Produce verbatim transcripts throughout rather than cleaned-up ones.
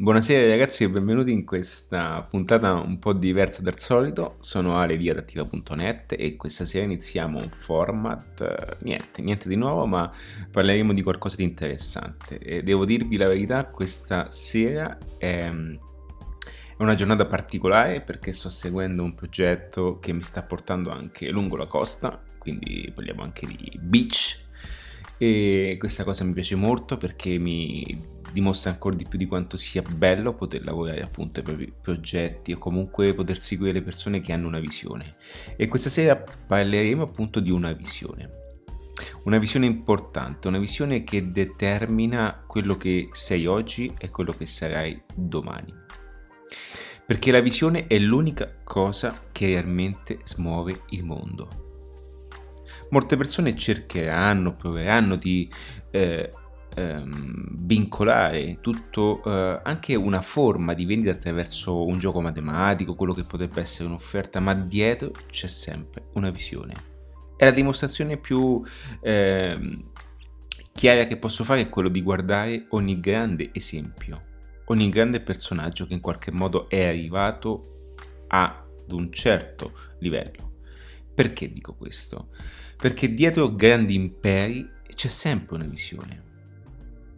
Buonasera ragazzi e benvenuti in questa puntata un po' diversa dal solito. Sono Ale di Adattiva punto net e questa sera iniziamo un format, niente, niente di nuovo, ma parleremo di qualcosa di interessante. E devo dirvi la verità, questa sera è una giornata particolare perché sto seguendo un progetto che mi sta portando anche lungo la costa, quindi parliamo anche di beach, e questa cosa mi piace molto perché mi dimostra ancora di più di quanto sia bello poter lavorare appunto ai propri progetti o comunque poter seguire le persone che hanno una visione. E questa sera parleremo appunto di una visione, una visione importante, una visione che determina quello che sei oggi e quello che sarai domani, perché la visione è l'unica cosa che realmente smuove il mondo. Molte persone cercheranno, proveranno di eh, vincolare tutto, eh, anche una forma di vendita attraverso un gioco matematico, quello che potrebbe essere un'offerta, ma dietro c'è sempre una visione. E la dimostrazione più eh, chiara che posso fare è quello di guardare ogni grande esempio, ogni grande personaggio che in qualche modo è arrivato ad un certo livello. Perché dico questo? Perché dietro grandi imperi c'è sempre una visione.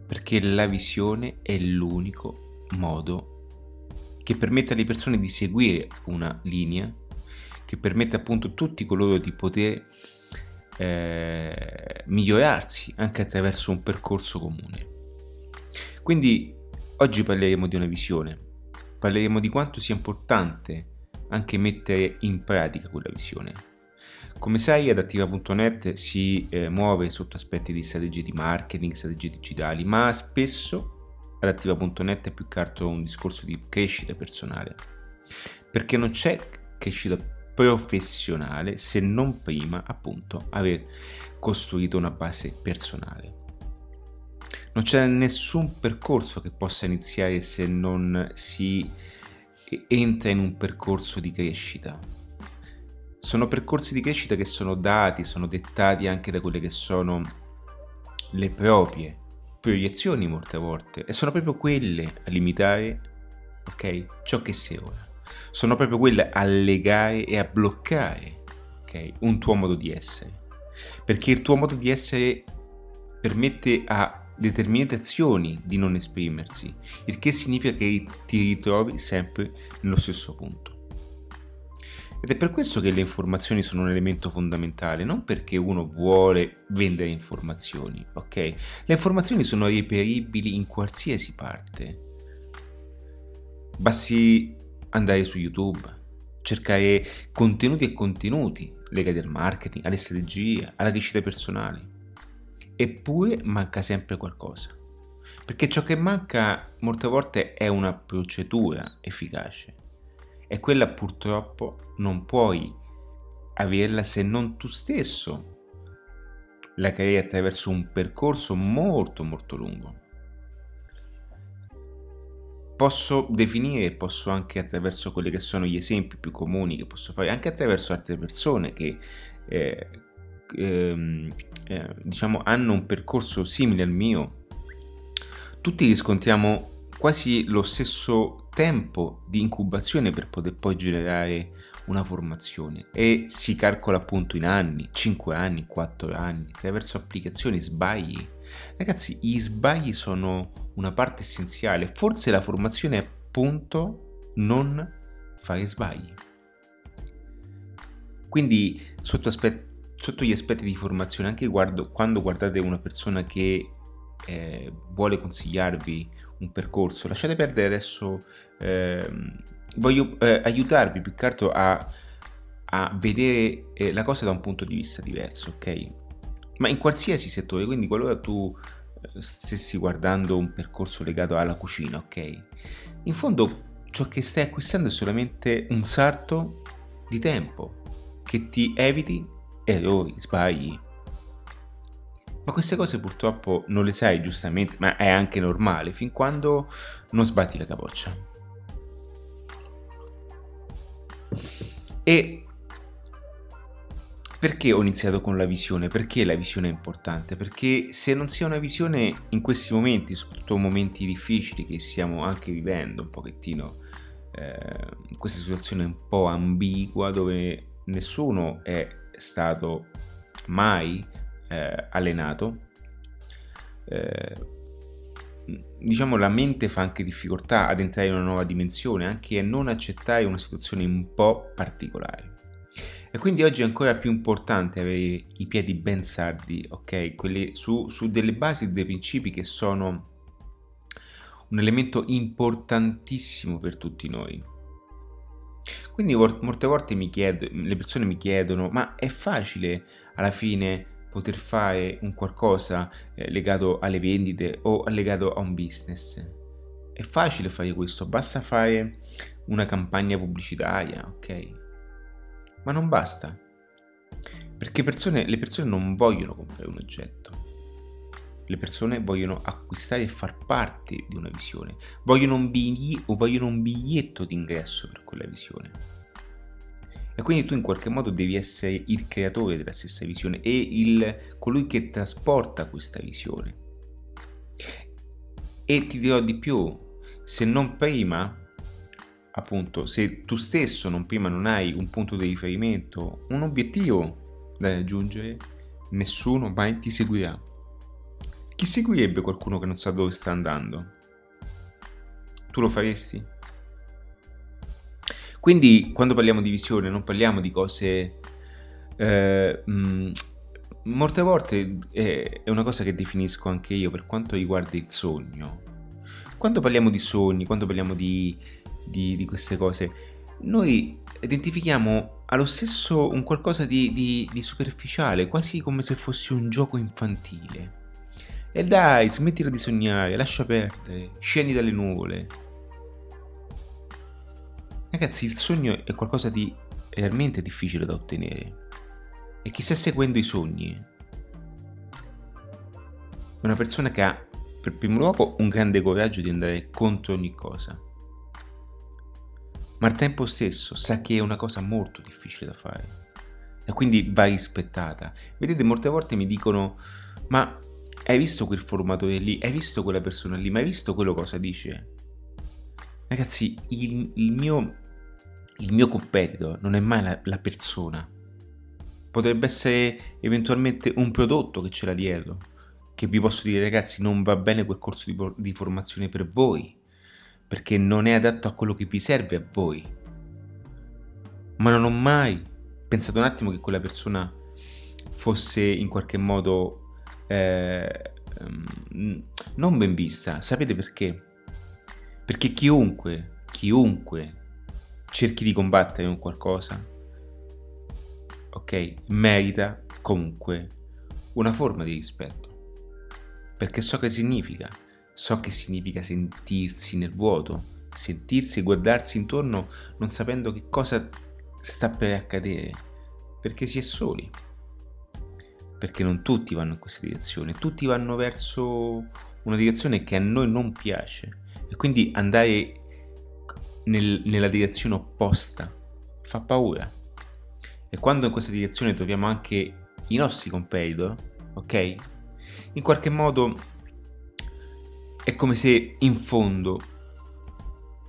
Perché la visione è l'unico modo che permette alle persone di seguire una linea, che permette appunto a tutti coloro di poter eh, migliorarsi anche attraverso un percorso comune. Quindi oggi parleremo di una visione, parleremo di quanto sia importante anche mettere in pratica quella visione. Come sai, Adattiva punto net si eh, muove sotto aspetti di strategie di marketing, strategie digitali, ma spesso Adattiva punto net è più che altro un discorso di crescita personale, perché non c'è crescita professionale se non prima appunto aver costruito una base personale. Non c'è nessun percorso che possa iniziare se non si entra in un percorso di crescita. Sono percorsi di crescita che sono dati, sono dettati anche da quelle che sono le proprie proiezioni molte volte, e sono proprio quelle a limitare, ok, ciò che sei ora. Sono proprio quelle a legare e a bloccare, ok, un tuo modo di essere, perché il tuo modo di essere permette a determinate azioni di non esprimersi, il che significa che ti ritrovi sempre nello stesso punto. Ed è per questo che le informazioni sono un elemento fondamentale, non perché uno vuole vendere informazioni, ok? Le informazioni sono reperibili in qualsiasi parte. Basti andare su YouTube, cercare contenuti e contenuti legati al marketing, alle strategie, alla crescita personale. Eppure manca sempre qualcosa, perché ciò che manca molte volte è una procedura efficace. E quella purtroppo non puoi averla se non tu stesso la crei attraverso un percorso molto molto lungo. Posso definire, posso anche attraverso quelli che sono gli esempi più comuni che posso fare, anche attraverso altre persone che eh, eh, eh, diciamo hanno un percorso simile al mio, tutti riscontriamo quasi lo stesso tempo di incubazione per poter poi generare una formazione, e si calcola appunto in anni, cinque anni, quattro anni, attraverso applicazioni, sbagli. Ragazzi, gli sbagli sono una parte essenziale, forse la formazione è appunto non fare sbagli. Quindi sotto, aspe- sotto gli aspetti di formazione, anche guardo, quando guardate una persona che Eh, vuole consigliarvi un percorso, lasciate perdere adesso, eh, voglio eh, aiutarvi più che altro a, a vedere eh, la cosa da un punto di vista diverso, ok? Ma in qualsiasi settore, quindi qualora tu stessi guardando un percorso legato alla cucina, ok? In fondo ciò che stai acquistando è solamente un sarto di tempo che ti eviti errori, sbagli. Ma queste cose purtroppo non le sai, giustamente, ma è anche normale, fin quando non sbatti la capoccia. E Perché ho iniziato con la visione? Perché la visione è importante? Perché se non si ha una visione in questi momenti, soprattutto momenti difficili che stiamo anche vivendo un pochettino, eh, questa situazione un po' ambigua dove nessuno è stato mai eh, allenato, eh, diciamo la mente fa anche difficoltà ad entrare in una nuova dimensione, anche a non accettare una situazione un po' particolare. E quindi oggi è ancora più importante avere i piedi ben sardi, ok? Quelli su, su delle basi, dei principi che sono un elemento importantissimo per tutti noi. Quindi molte volte mi chiedo, le persone mi chiedono: ma è facile alla fine poter fare un qualcosa eh, legato alle vendite o legato a un business? È facile fare questo, basta fare una campagna pubblicitaria, ok? Ma non basta, perché persone, le persone non vogliono comprare un oggetto, le persone vogliono acquistare e far parte di una visione, vogliono un biglietto, o vogliono un biglietto d'ingresso per quella visione. E quindi tu in qualche modo devi essere il creatore della stessa visione e il, colui che trasporta questa visione. E ti dirò di più, se non prima, appunto, se tu stesso non prima non hai un punto di riferimento, un obiettivo da raggiungere, nessuno mai ti seguirà. Chi seguirebbe qualcuno che non sa dove sta andando? Tu lo faresti? Quindi quando parliamo di visione non parliamo di cose, eh, mh, molte volte è, è una cosa che definisco anche io per quanto riguarda il sogno. Quando parliamo di sogni, quando parliamo di, di, di queste cose, noi identifichiamo allo stesso un qualcosa di, di, di superficiale, quasi come se fosse un gioco infantile. E dai, smettila di sognare, lascia perdere, scendi dalle nuvole. Ragazzi, il sogno è qualcosa di realmente difficile da ottenere, e chi sta seguendo i sogni è una persona che ha per primo luogo un grande coraggio di andare contro ogni cosa, ma al tempo stesso sa che è una cosa molto difficile da fare e quindi va rispettata. Vedete, molte volte mi dicono: ma hai visto quel formatore lì? Hai visto quella persona lì? Ma hai visto quello cosa dice? Ragazzi, il, il mio il mio competitor non è mai la, la persona. Potrebbe essere eventualmente un prodotto che c'è là dietro, che vi posso dire: ragazzi, non va bene quel corso di, di formazione per voi, perché non è adatto a quello che vi serve a voi. Ma non ho mai pensato un attimo che quella persona fosse in qualche modo eh, non ben vista. Sapete perché? Perché chiunque, chiunque cerchi di combattere un qualcosa, ok, merita comunque una forma di rispetto. Perché so che significa, so che significa sentirsi nel vuoto, sentirsi, guardarsi intorno non sapendo che cosa sta per accadere, perché si è soli. Perché non tutti vanno in questa direzione, tutti vanno verso una direzione che a noi non piace. E quindi andare nel, nella direzione opposta fa paura. E quando in questa direzione troviamo anche i nostri competitor, ok? In qualche modo è come se in fondo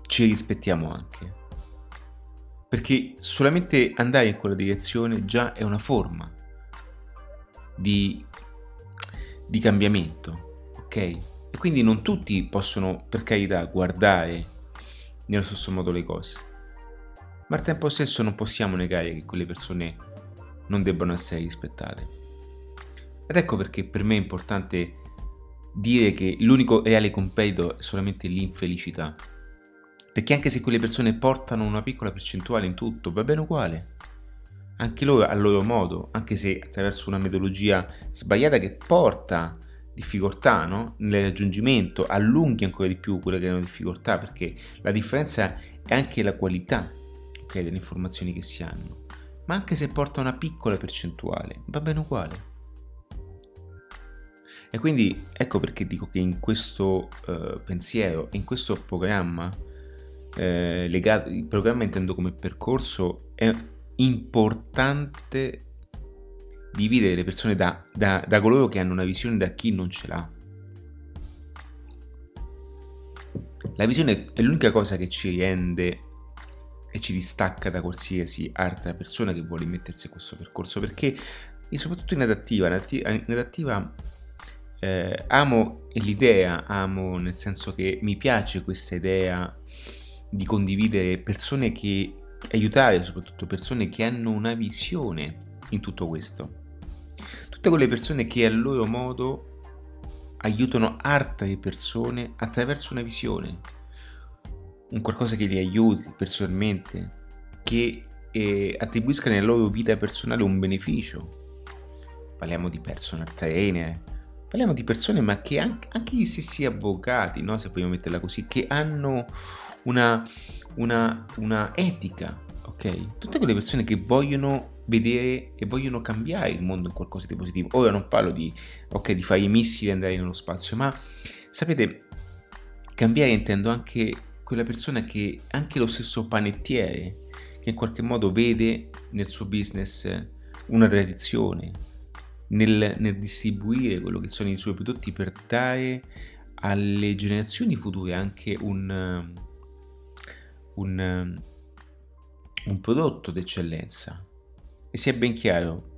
ci rispettiamo anche. Perché solamente andare in quella direzione già è una forma di, di cambiamento, ok? E quindi non tutti possono, per carità, guardare nello stesso modo le cose, ma al tempo stesso non possiamo negare che quelle persone non debbano essere rispettate. Ed ecco perché per me è importante dire che l'unico reale competitor è solamente l'infelicità, perché anche se quelle persone portano una piccola percentuale in tutto, va bene uguale, anche loro al loro modo, anche se attraverso una metodologia sbagliata che porta difficoltà, no? Nel raggiungimento allunghi ancora di più quelle che erano difficoltà, perché la differenza è anche la qualità, okay, delle informazioni che si hanno, ma anche se porta una piccola percentuale va bene uguale. E quindi ecco perché dico che in questo eh, pensiero, in questo programma eh, legato, il programma intendo come percorso, è importante dividere le persone da, da, da coloro che hanno una visione da chi non ce l'ha. La visione è l'unica cosa che ci rende e ci distacca da qualsiasi altra persona che vuole mettersi a questo percorso, perché e soprattutto in adattiva, in adattiva eh, amo l'idea, amo nel senso che mi piace questa idea di condividere persone che, aiutare soprattutto persone che hanno una visione in tutto questo. Tutte quelle persone che a loro modo aiutano altre persone attraverso una visione, un qualcosa che li aiuti personalmente, che eh, attribuisca nella loro vita personale un beneficio. Parliamo di personal trainer, parliamo di persone ma che anche, anche gli stessi avvocati, no? Se vogliamo metterla così, che hanno una, una, una etica, ok? Tutte quelle persone che vogliono vedere e vogliono cambiare il mondo in qualcosa di positivo. Ora non parlo di, ok, di fare i missili e andare nello spazio, ma sapete, cambiare intendo anche quella persona che, anche lo stesso panettiere, che in qualche modo vede nel suo business una tradizione, nel, nel distribuire quello che sono i suoi prodotti per dare alle generazioni future anche un, un, un prodotto d'eccellenza. E sia ben chiaro,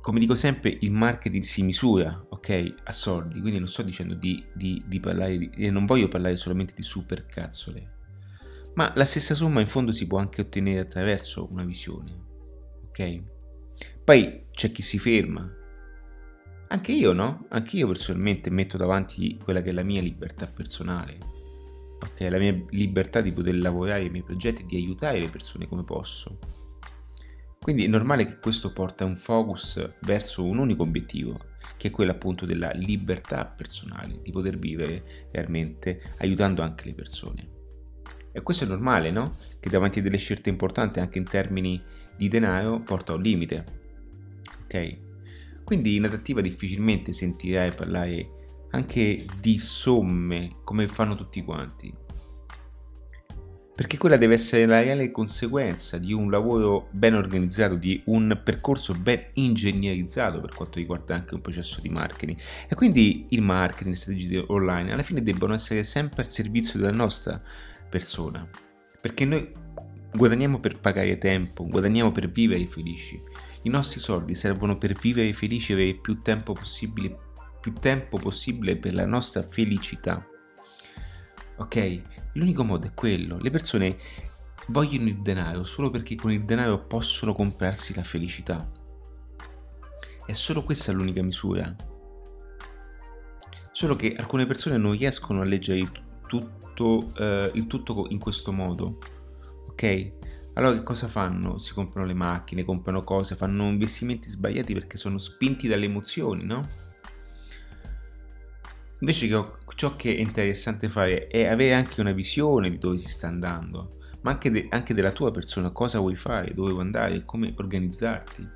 come dico sempre, il marketing si misura, ok, a soldi, quindi non sto dicendo di, di, di parlare, di, e non voglio parlare solamente di supercazzole, ma la stessa somma in fondo si può anche ottenere attraverso una visione, ok? Poi c'è chi si ferma, anche io no? Anche io personalmente metto davanti quella che è la mia libertà personale, ok? La mia libertà di poter lavorare i miei progetti, di aiutare le persone come posso. Quindi è normale che questo porta un focus verso un unico obiettivo, che è quello appunto della libertà personale, di poter vivere realmente aiutando anche le persone. E questo è normale, no? Che davanti a delle scelte importanti, anche in termini di denaro, porta a un limite, ok? Quindi in adattiva difficilmente sentirai parlare anche di somme come fanno tutti quanti, perché quella deve essere la reale conseguenza di un lavoro ben organizzato, di un percorso ben ingegnerizzato per quanto riguarda anche un processo di marketing. E quindi il marketing, le strategie online, alla fine debbono essere sempre al servizio della nostra persona, perché noi guadagniamo per pagare tempo, guadagniamo per vivere felici. I nostri soldi servono per vivere felici e avere più tempo possibile, più tempo possibile per la nostra felicità. Ok? L'unico modo è quello. Le persone vogliono il denaro solo perché con il denaro possono comprarsi la felicità. È solo questa l'unica misura. Solo che alcune persone non riescono a leggere il tutto, eh, il tutto in questo modo. Ok? Allora che cosa fanno? Si comprano le macchine, comprano cose, fanno investimenti sbagliati perché sono spinti dalle emozioni, no? Invece che ciò che è interessante fare è avere anche una visione di dove si sta andando, ma anche, de- anche della tua persona, cosa vuoi fare, dove vuoi andare, come organizzarti.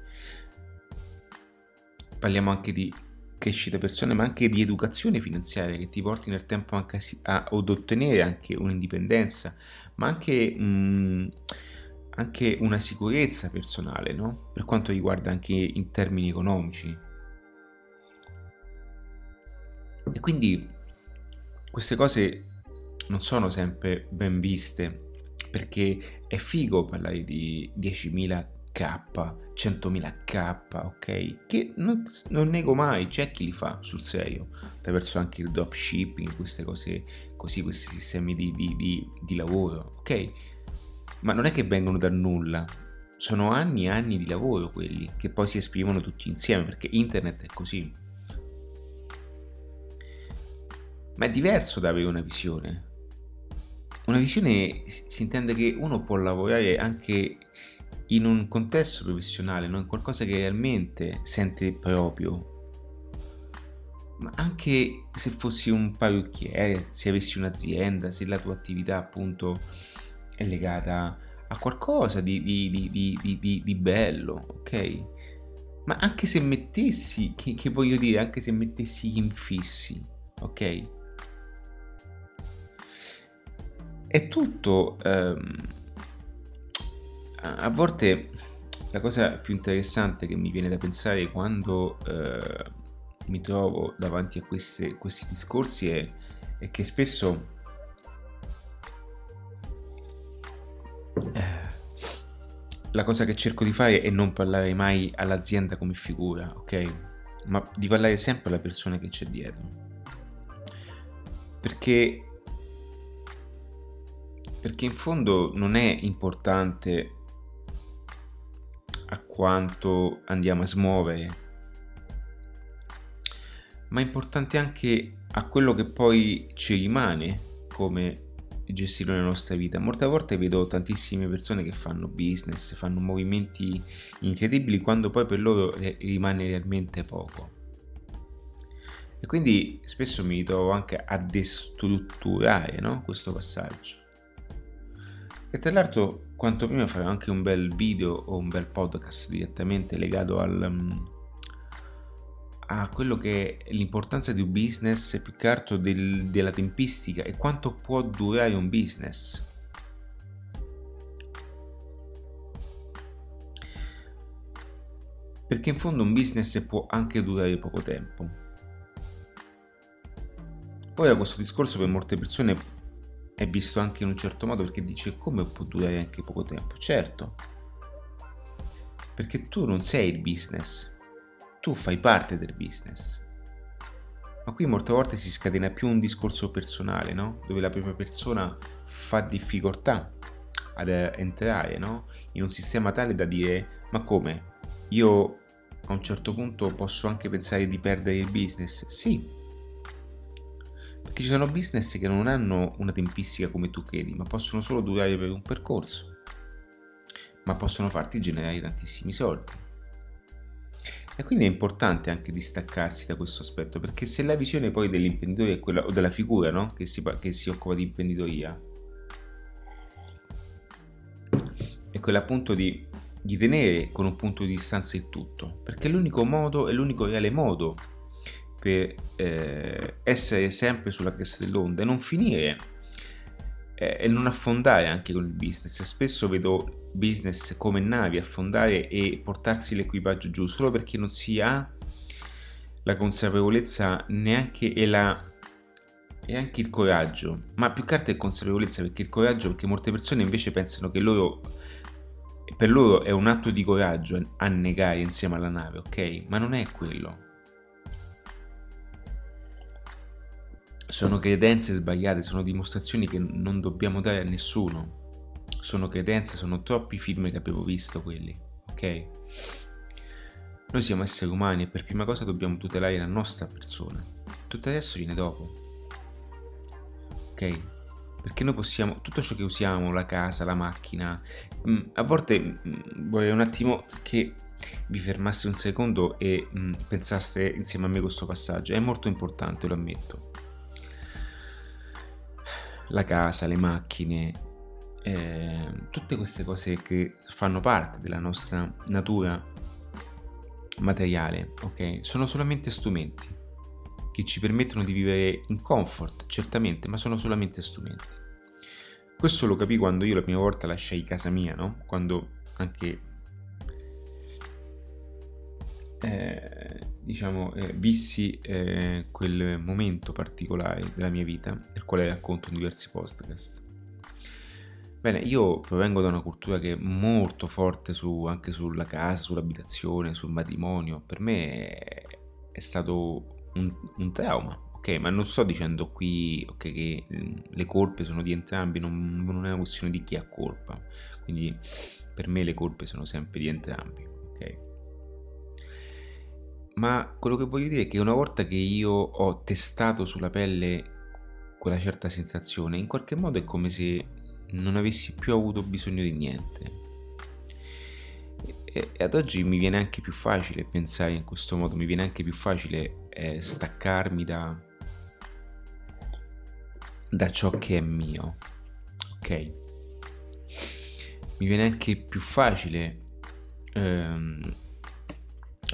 Parliamo anche di crescita personale, ma anche di educazione finanziaria che ti porti nel tempo anche a, a, ad ottenere anche un'indipendenza, ma anche, mh, anche una sicurezza personale, no? Per quanto riguarda anche in termini economici. E quindi queste cose non sono sempre ben viste, perché è figo parlare di diecimila K, centomila K, ok? Che non, non nego mai, c'è chi li fa sul serio, attraverso anche il dropshipping, queste cose così, questi sistemi di, di, di, di lavoro, ok? Ma non è che vengono da nulla, sono anni e anni di lavoro quelli, che poi si esprimono tutti insieme, perché internet è così. Ma è diverso da avere una visione. Una visione si intende che uno può lavorare anche in un contesto professionale, no? In qualcosa che realmente sente proprio. Ma anche se fossi un parrucchiere, se avessi un'azienda, se la tua attività appunto è legata a qualcosa di, di, di, di, di, di bello, ok? Ma anche se mettessi, che, che voglio dire, anche se mettessi gli infissi, ok? È tutto, ehm, a volte La cosa più interessante che mi viene da pensare quando eh, mi trovo davanti a queste, questi discorsi è, è che spesso eh, la cosa che cerco di fare è non parlare mai all'azienda come figura, ok? Ma di parlare sempre alla persona che c'è dietro. Perché, perché in fondo non è importante a quanto andiamo a smuovere, ma è importante anche a quello che poi ci rimane come gestire la nostra vita. Molte volte vedo tantissime persone che fanno business, fanno movimenti incredibili quando poi per loro rimane realmente poco. E quindi spesso mi ritrovo anche a destrutturare, no? Questo passaggio. E tra l'altro quanto prima farò anche un bel video o un bel podcast direttamente legato al, a quello che è l'importanza di un business, più che altro del, della tempistica e quanto può durare un business. Perché in fondo un business può anche durare poco tempo. Poi questo discorso per molte persone è visto anche in un certo modo, perché dice come può durare anche poco tempo. Certo, perché tu non sei il business, tu fai parte del business. Ma qui molte volte si scatena più un discorso personale, no? Dove la prima persona fa difficoltà ad entrare, no? In un sistema tale da dire ma come? Io a un certo punto posso anche pensare di perdere il business? Sì. Perché ci sono business che non hanno una tempistica come tu credi, ma possono solo durare per un percorso, ma possono farti generare tantissimi soldi. E quindi è importante anche distaccarsi da questo aspetto, perché se la visione poi dell'imprenditore è quella, o della figura, no? che, si, che si occupa di imprenditoria, è quella appunto di, di tenere con un punto di distanza il tutto, perché è l'unico modo, è l'unico reale modo per eh, essere sempre sulla cresta dell'onda e non finire eh, e non affondare anche con il business. Spesso vedo business come navi affondare e portarsi l'equipaggio giù solo perché non si ha la consapevolezza neanche e, la, e anche il coraggio, ma più che altro è consapevolezza, perché il coraggio, perché molte persone invece pensano che loro per loro è un atto di coraggio annegare insieme alla nave, ok? Ma non è quello. Sono credenze sbagliate, sono dimostrazioni che non dobbiamo dare a nessuno. Sono credenze, sono troppi film che abbiamo visto quelli, ok? Noi siamo esseri umani e per prima cosa dobbiamo tutelare la nostra persona. Tutto il resto viene dopo, ok? Perché noi possiamo, tutto ciò che usiamo, la casa, la macchina, mh, a volte mh, vorrei un attimo che vi fermaste un secondo e mh, pensaste insieme a me questo passaggio. È molto importante, lo ammetto. La casa, le macchine, eh, tutte queste cose che fanno parte della nostra natura materiale, ok? Sono solamente strumenti che ci permettono di vivere in comfort, certamente, ma sono solamente strumenti. Questo lo capì quando io la prima volta lasciai casa mia, no? Quando anche, eh, diciamo, eh, vissi eh, quel momento particolare della mia vita, del quale racconto in diversi podcast. Bene, io provengo da una cultura che è molto forte su, anche sulla casa, sull'abitazione, sul matrimonio. Per me è, è stato un, un trauma, ok? Ma non sto dicendo qui okay, che le colpe sono di entrambi, non, non è una questione di chi ha colpa. Quindi per me le colpe sono sempre di entrambi, ok? Ma quello che voglio dire è che una volta che io ho testato sulla pelle quella certa sensazione, in qualche modo è come se non avessi più avuto bisogno di niente. E ad oggi mi viene anche più facile pensare in questo modo, mi viene anche più facile eh, staccarmi da, da ciò che è mio, ok? Mi viene anche più facile ehm,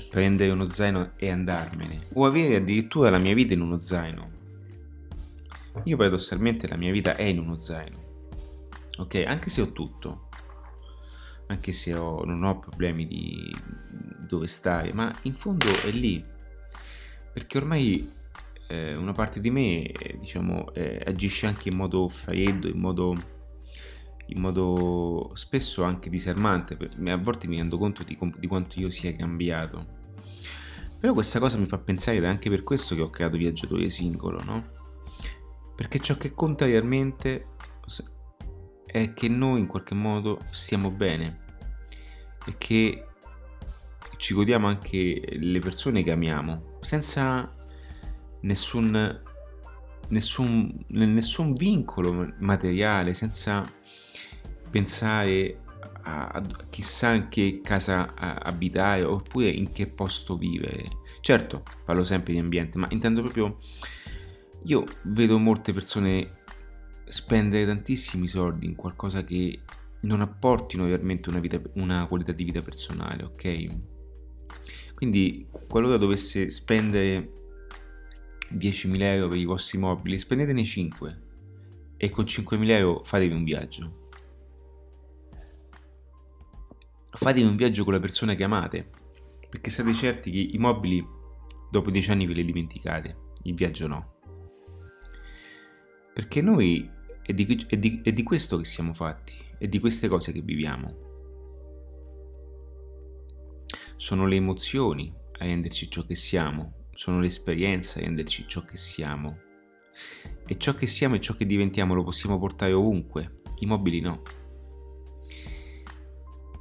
prendere uno zaino e andarmene, o avere addirittura la mia vita in uno zaino. Io paradossalmente la mia vita è in uno zaino, ok? Anche se ho tutto, anche se ho, non ho problemi di dove stare, ma in fondo è lì, perché ormai eh, una parte di me eh, diciamo eh, agisce anche in modo freddo, in modo, in modo spesso anche disarmante. A volte mi rendo conto di, di quanto io sia cambiato, però questa cosa mi fa pensare ed è anche per questo che ho creato Viaggiatore Singolo, no? Perché ciò che conta realmente è che noi in qualche modo stiamo bene e che ci godiamo anche le persone che amiamo senza nessun nessun, nessun vincolo materiale, senza pensare a, a chissà in che casa abitare oppure in che posto vivere. Certo, parlo sempre di ambiente, ma intendo proprio, io vedo molte persone spendere tantissimi soldi in qualcosa che non apportino realmente una, vita, una qualità di vita personale, ok? Quindi qualora dovesse spendere diecimila euro per i vostri mobili, spendetene cinque e con cinquemila euro fatevi un viaggio. Fatevi un viaggio con la persona che amate, perché state certi che i mobili dopo dieci anni ve li dimenticate, il viaggio no. Perché noi è di, è, di, è di questo che siamo fatti, è di queste cose che viviamo. Sono le emozioni a renderci ciò che siamo, sono l'esperienza a renderci ciò che siamo. E ciò che siamo e ciò che diventiamo lo possiamo portare ovunque, i mobili no.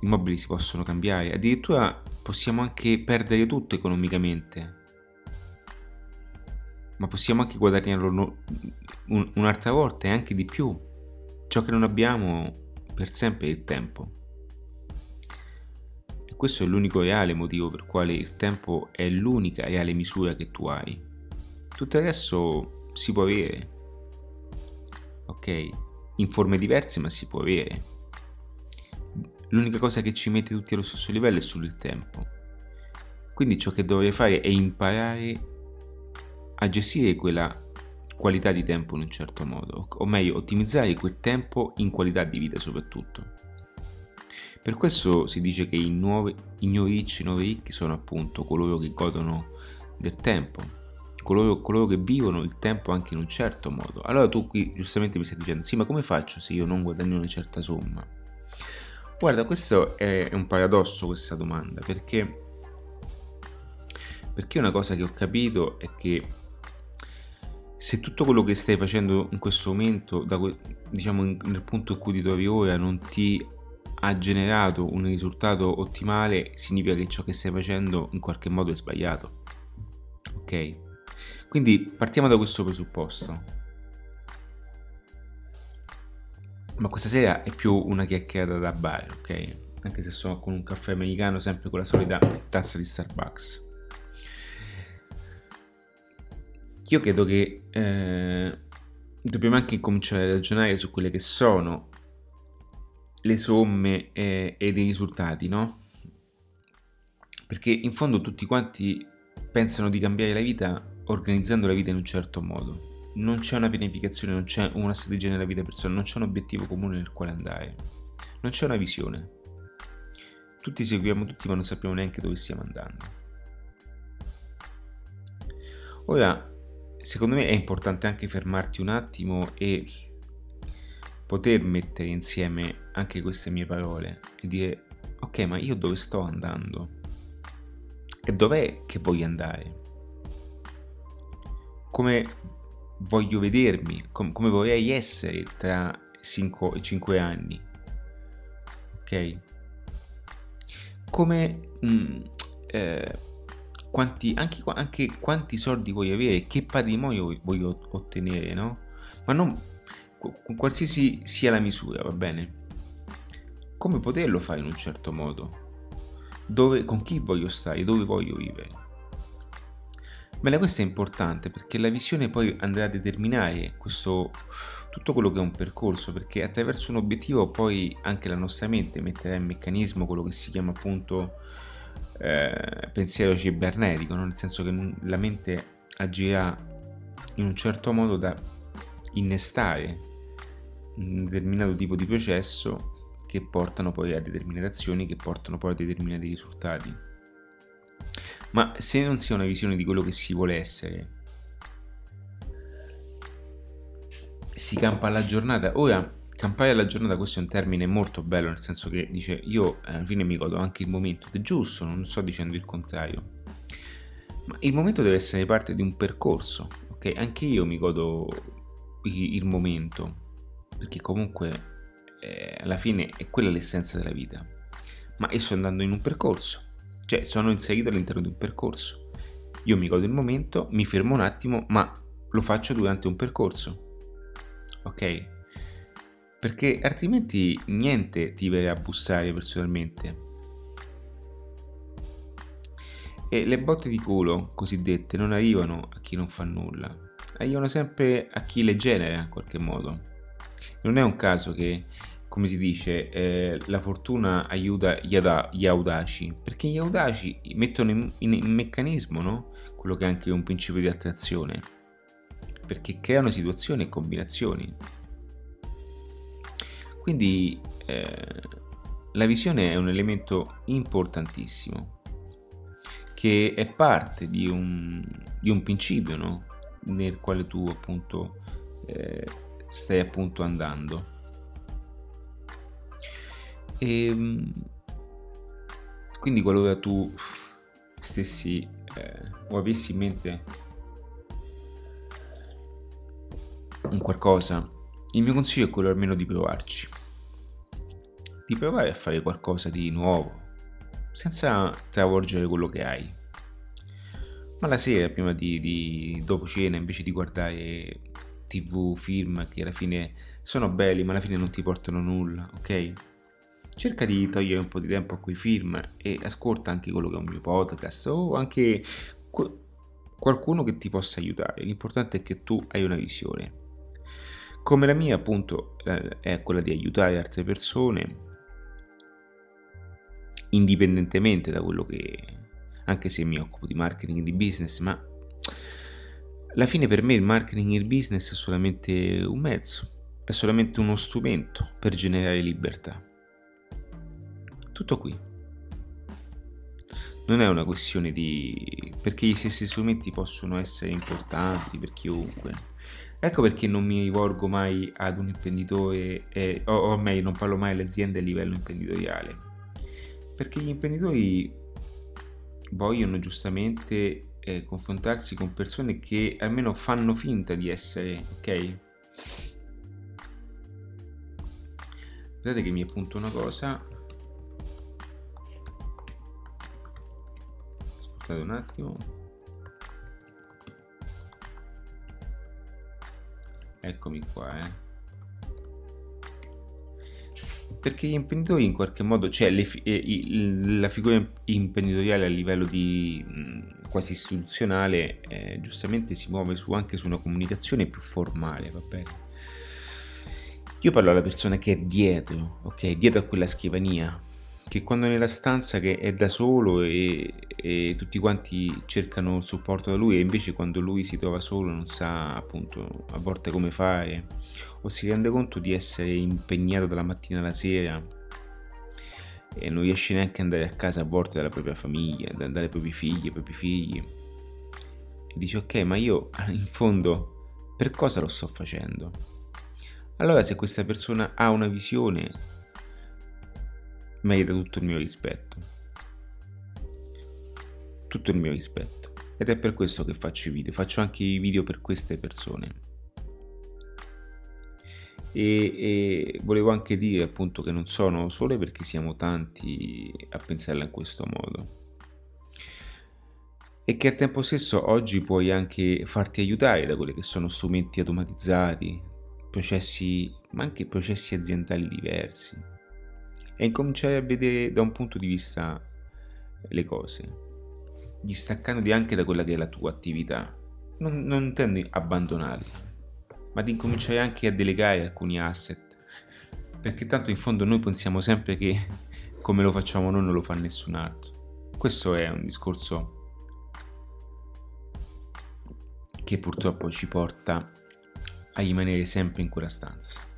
I mobili si possono cambiare, addirittura possiamo anche perdere tutto economicamente, ma possiamo anche guadagnarlo un'altra volta e anche di più. Ciò che non abbiamo per sempre è il tempo. E questo è l'unico reale motivo per quale il tempo è l'unica reale misura che tu hai. Tutto il resto si può avere, ok? In forme diverse, ma si può avere. L'unica cosa che ci mette tutti allo stesso livello è solo il tempo. Quindi ciò che dovrei fare è imparare a gestire quella qualità di tempo in un certo modo, o meglio ottimizzare quel tempo in qualità di vita soprattutto. Per questo si dice che i nuovi i new rich, i nuovi ricchi sono appunto coloro che godono del tempo, coloro, coloro che vivono il tempo anche in un certo modo. Allora tu qui giustamente mi stai dicendo, sì ma come faccio se io non guadagno una certa somma? Guarda, questo è un paradosso, questa domanda, perché perché una cosa che ho capito è che se tutto quello che stai facendo in questo momento, da, diciamo nel punto in cui ti trovi ora, non ti ha generato un risultato ottimale, significa che ciò che stai facendo in qualche modo è sbagliato, ok? Quindi partiamo da questo presupposto. Ma questa sera è più una chiacchierata da bar, ok? Anche se sono con un caffè americano, sempre con la solita tazza di Starbucks. Io credo che eh, dobbiamo anche cominciare a ragionare su quelle che sono le somme eh, e i risultati, no? Perché in fondo tutti quanti pensano di cambiare la vita organizzando la vita in un certo modo. Non c'è una pianificazione, non c'è una strategia nella vita personale, non c'è un obiettivo comune nel quale andare, non c'è una visione. Tutti seguiamo tutti, ma non sappiamo neanche dove stiamo andando. Ora, secondo me è importante anche fermarti un attimo e poter mettere insieme anche queste mie parole e dire ok, ma io dove sto andando? E dov'è che voglio andare? Come voglio vedermi? Com- come vorrei essere tra cinque e cinque anni? Ok? Come... Mm, eh, Quanti, anche, anche quanti soldi voglio avere, che patrimonio voglio ottenere, no? Ma non con qualsiasi sia la misura, va bene? Come poterlo fare in un certo modo? Dove, con chi voglio stare, dove voglio vivere? Bene, questo è importante perché la visione poi andrà a determinare questo, tutto quello che è un percorso, perché attraverso un obiettivo poi anche la nostra mente metterà in meccanismo quello che si chiama appunto Eh, pensiero cibernetico, no? Nel senso che la mente agirà in un certo modo da innestare un determinato tipo di processo che portano poi a determinate azioni, che portano poi a determinati risultati. Ma se non si ha una visione di quello che si vuole essere, si campa alla giornata. Ora, campare alla giornata, questo è un termine molto bello, nel senso che dice io alla fine mi godo anche il momento, è giusto, non sto dicendo il contrario, ma il momento deve essere parte di un percorso, ok? Anche io mi godo il momento, perché comunque eh, alla fine è quella l'essenza della vita, ma io sto andando in un percorso, cioè sono inserito all'interno di un percorso, io mi godo il momento, mi fermo un attimo, ma lo faccio durante un percorso, ok? Perché altrimenti niente ti verrà a bussare personalmente. E le botte di culo cosiddette non arrivano a chi non fa nulla, arrivano sempre a chi le genera in qualche modo. Non è un caso che, come si dice, eh, la fortuna aiuta gli, ada- gli audaci, perché gli audaci mettono in, in, in meccanismo, no? Quello che è anche un principio di attrazione, perché creano situazioni e combinazioni. Quindi eh, la visione è un elemento importantissimo, che è parte di un, di un principio, no? Nel quale tu appunto eh, stai appunto andando. E quindi qualora tu stessi eh, o avessi in mente un qualcosa, il mio consiglio è quello almeno di provarci, di provare a fare qualcosa di nuovo, senza travolgere quello che hai. Ma la sera, prima di, di dopo cena, invece di guardare tv, film che alla fine sono belli ma alla fine non ti portano nulla, ok? Cerca di togliere un po' di tempo a quei film e ascolta anche quello che è un mio podcast o anche qu- qualcuno che ti possa aiutare. L'importante è che tu hai una visione. Come la mia, appunto, è quella di aiutare altre persone, indipendentemente da quello che, anche se mi occupo di marketing e di business, ma alla fine per me il marketing e il business è solamente un mezzo, è solamente uno strumento per generare libertà. Tutto qui. Non è una questione di... perché gli stessi strumenti possono essere importanti per chiunque. Ecco perché non mi rivolgo mai ad un imprenditore, eh, o, o meglio, non parlo mai alle aziende a livello imprenditoriale, perché gli imprenditori vogliono giustamente eh, confrontarsi con persone che almeno fanno finta di essere, ok? Guardate che mi appunto una cosa, aspettate un attimo. Eccomi qua, eh. Perché gli imprenditori in qualche modo, cioè le, il, la figura imprenditoriale a livello di quasi istituzionale, eh, giustamente si muove su, anche su una comunicazione più formale, va bene. Io parlo alla persona che è dietro, ok, dietro a quella scrivania, che quando è nella stanza che è da solo e, e tutti quanti cercano il supporto da lui, e invece quando lui si trova solo non sa appunto a volte come fare, o si rende conto di essere impegnato dalla mattina alla sera e non riesce neanche ad andare a casa a volte dalla propria famiglia, da andare ai propri figli, ai propri figli, e dice ok, ma io in fondo per cosa lo sto facendo? Allora se questa persona ha una visione, merita tutto il mio rispetto, tutto il mio rispetto, ed è per questo che faccio i video, faccio anche i video per queste persone. E, e volevo anche dire appunto che non sono sole, perché siamo tanti a pensarla in questo modo, e che al tempo stesso oggi puoi anche farti aiutare da quelli che sono strumenti automatizzati, processi, ma anche processi aziendali diversi, e incominciare a vedere da un punto di vista le cose, distaccandoti anche da quella che è la tua attività. Non, non intendi abbandonarla, ma di incominciare anche a delegare alcuni asset, perché tanto in fondo noi pensiamo sempre che come lo facciamo noi non lo fa nessun altro. Questo è un discorso che purtroppo ci porta a rimanere sempre in quella stanza.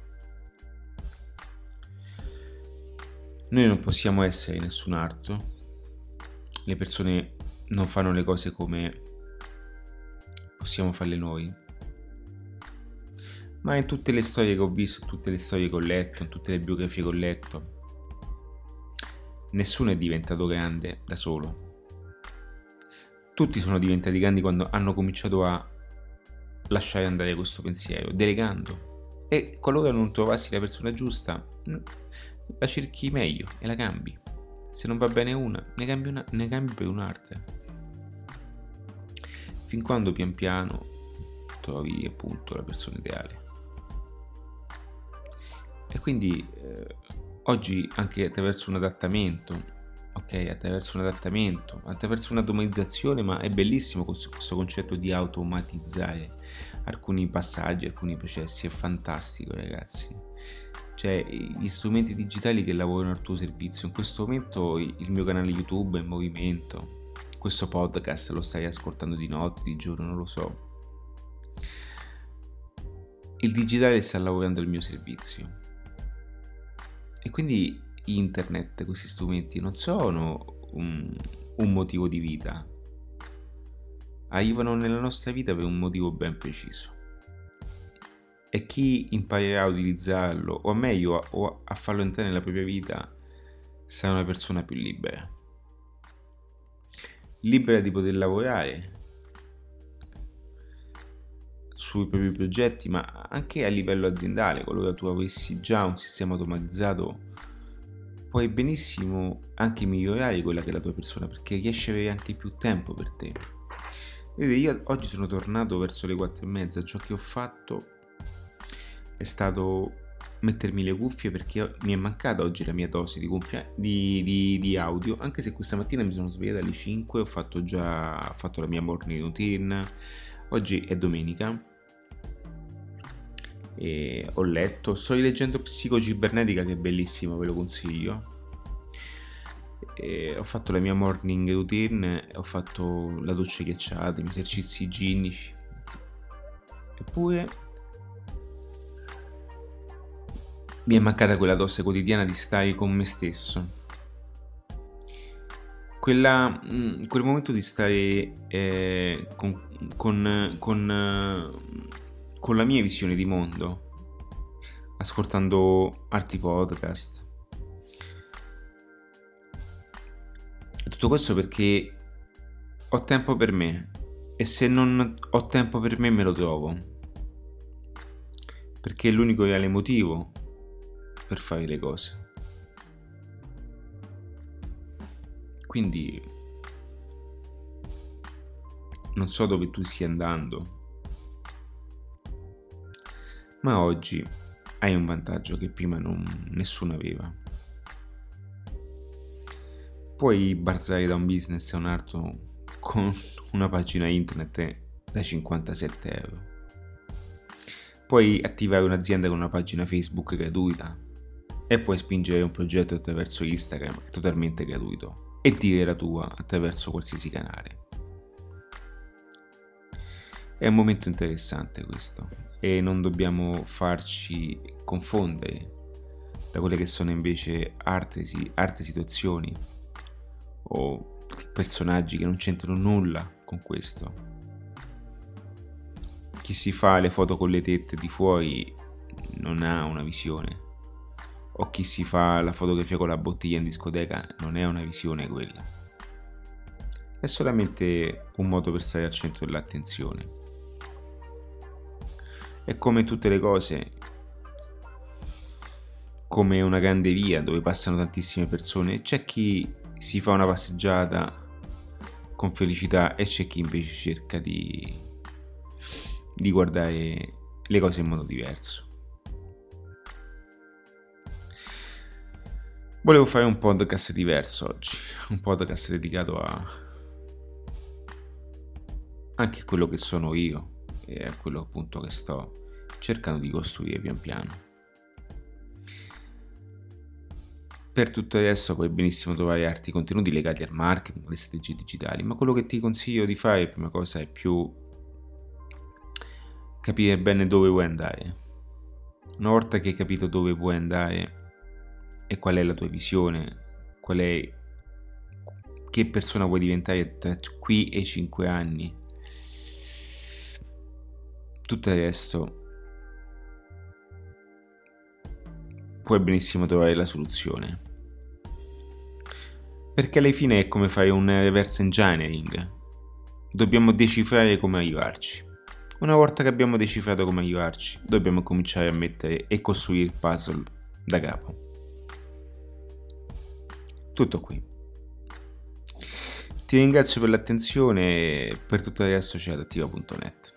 Noi non possiamo essere nessun altro. Le persone non fanno le cose come possiamo farle noi. Ma in tutte le storie che ho visto, in tutte le storie che ho letto, in tutte le biografie che ho letto, nessuno è diventato grande da solo. Tutti sono diventati grandi quando hanno cominciato a lasciare andare questo pensiero, delegando. E qualora non trovassi la persona giusta, la cerchi meglio e la cambi. Se non va bene una, ne cambi, una, ne cambi per un'altra. Fin quando pian piano trovi appunto la persona ideale. E quindi eh, oggi anche attraverso un adattamento, ok, attraverso un adattamento, attraverso un'automatizzazione, ma è bellissimo questo, questo concetto di automatizzare alcuni passaggi, alcuni processi, è fantastico ragazzi. Cioè gli strumenti digitali che lavorano al tuo servizio. In questo momento il mio canale YouTube è in movimento, questo podcast lo stai ascoltando di notte, di giorno, non lo so. Il digitale sta lavorando al mio servizio. E quindi internet, questi strumenti non sono un, un motivo di vita. Arrivano nella nostra vita per un motivo ben preciso. E chi imparerà a utilizzarlo, o meglio, a, o a farlo entrare nella propria vita, sarà una persona più libera. Libera di poter lavorare sui propri progetti, ma anche a livello aziendale. Qualora tu avessi già un sistema automatizzato, puoi benissimo anche migliorare quella che è la tua persona, perché riesci ad avere anche più tempo per te. Vedete, io oggi sono tornato verso le quattro e mezza. Ciò che ho fatto è stato mettermi le cuffie, perché mi è mancata oggi la mia dose di, cuffia, di, di, di audio, anche se questa mattina mi sono svegliato alle cinque, ho fatto già ho fatto la mia morning routine. Oggi è domenica e ho letto, sto rileggendo Psico Cibernetica, che è bellissimo, ve lo consiglio. E ho fatto la mia morning routine, ho fatto la doccia ghiacciata, gli esercizi igienici, eppure mi è mancata quella dose quotidiana di stare con me stesso, quella, quel momento di stare eh, con, con, con con la mia visione di mondo, ascoltando altri podcast. E tutto questo perché ho tempo per me, e se non ho tempo per me me lo trovo, perché è l'unico reale motivo per fare le cose. Quindi non so dove tu stia andando, ma oggi hai un vantaggio che prima non, nessuno aveva. Puoi balzare da un business a un altro con una pagina internet da cinquantasette euro. Puoi attivare un'azienda con una pagina Facebook gratuita e puoi spingere un progetto attraverso Instagram totalmente gratuito e dire la tua attraverso qualsiasi canale. È un momento interessante questo, e non dobbiamo farci confondere da quelle che sono invece altre situazioni o personaggi che non c'entrano nulla con questo. Chi si fa le foto con le tette di fuori non ha una visione, o chi si fa la fotografia con la bottiglia in discoteca non è una visione quella. È solamente un modo per stare al centro dell'attenzione. E come tutte le cose, come una grande via dove passano tantissime persone, c'è chi si fa una passeggiata con felicità e c'è chi invece cerca di, di guardare le cose in modo diverso. Volevo fare un podcast diverso oggi, un podcast dedicato a anche a quello che sono io, e è quello appunto che sto cercando di costruire pian piano. Per tutto adesso puoi benissimo trovare altri contenuti legati al marketing, alle strategie digitali, ma quello che ti consiglio di fare, prima cosa, è più capire bene dove vuoi andare. Una volta che hai capito dove vuoi andare, e qual è la tua visione, qual è, che persona vuoi diventare tra qui e cinque anni. Tutto il resto puoi benissimo trovare la soluzione, perché alla fine è come fare un reverse engineering, dobbiamo decifrare come arrivarci. Una volta che abbiamo decifrato come arrivarci, dobbiamo cominciare a mettere e costruire il puzzle da capo. Tutto qui. Ti ringrazio per l'attenzione e per tutto il resto c'è adattiva punto net.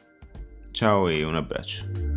Ciao e un abbraccio.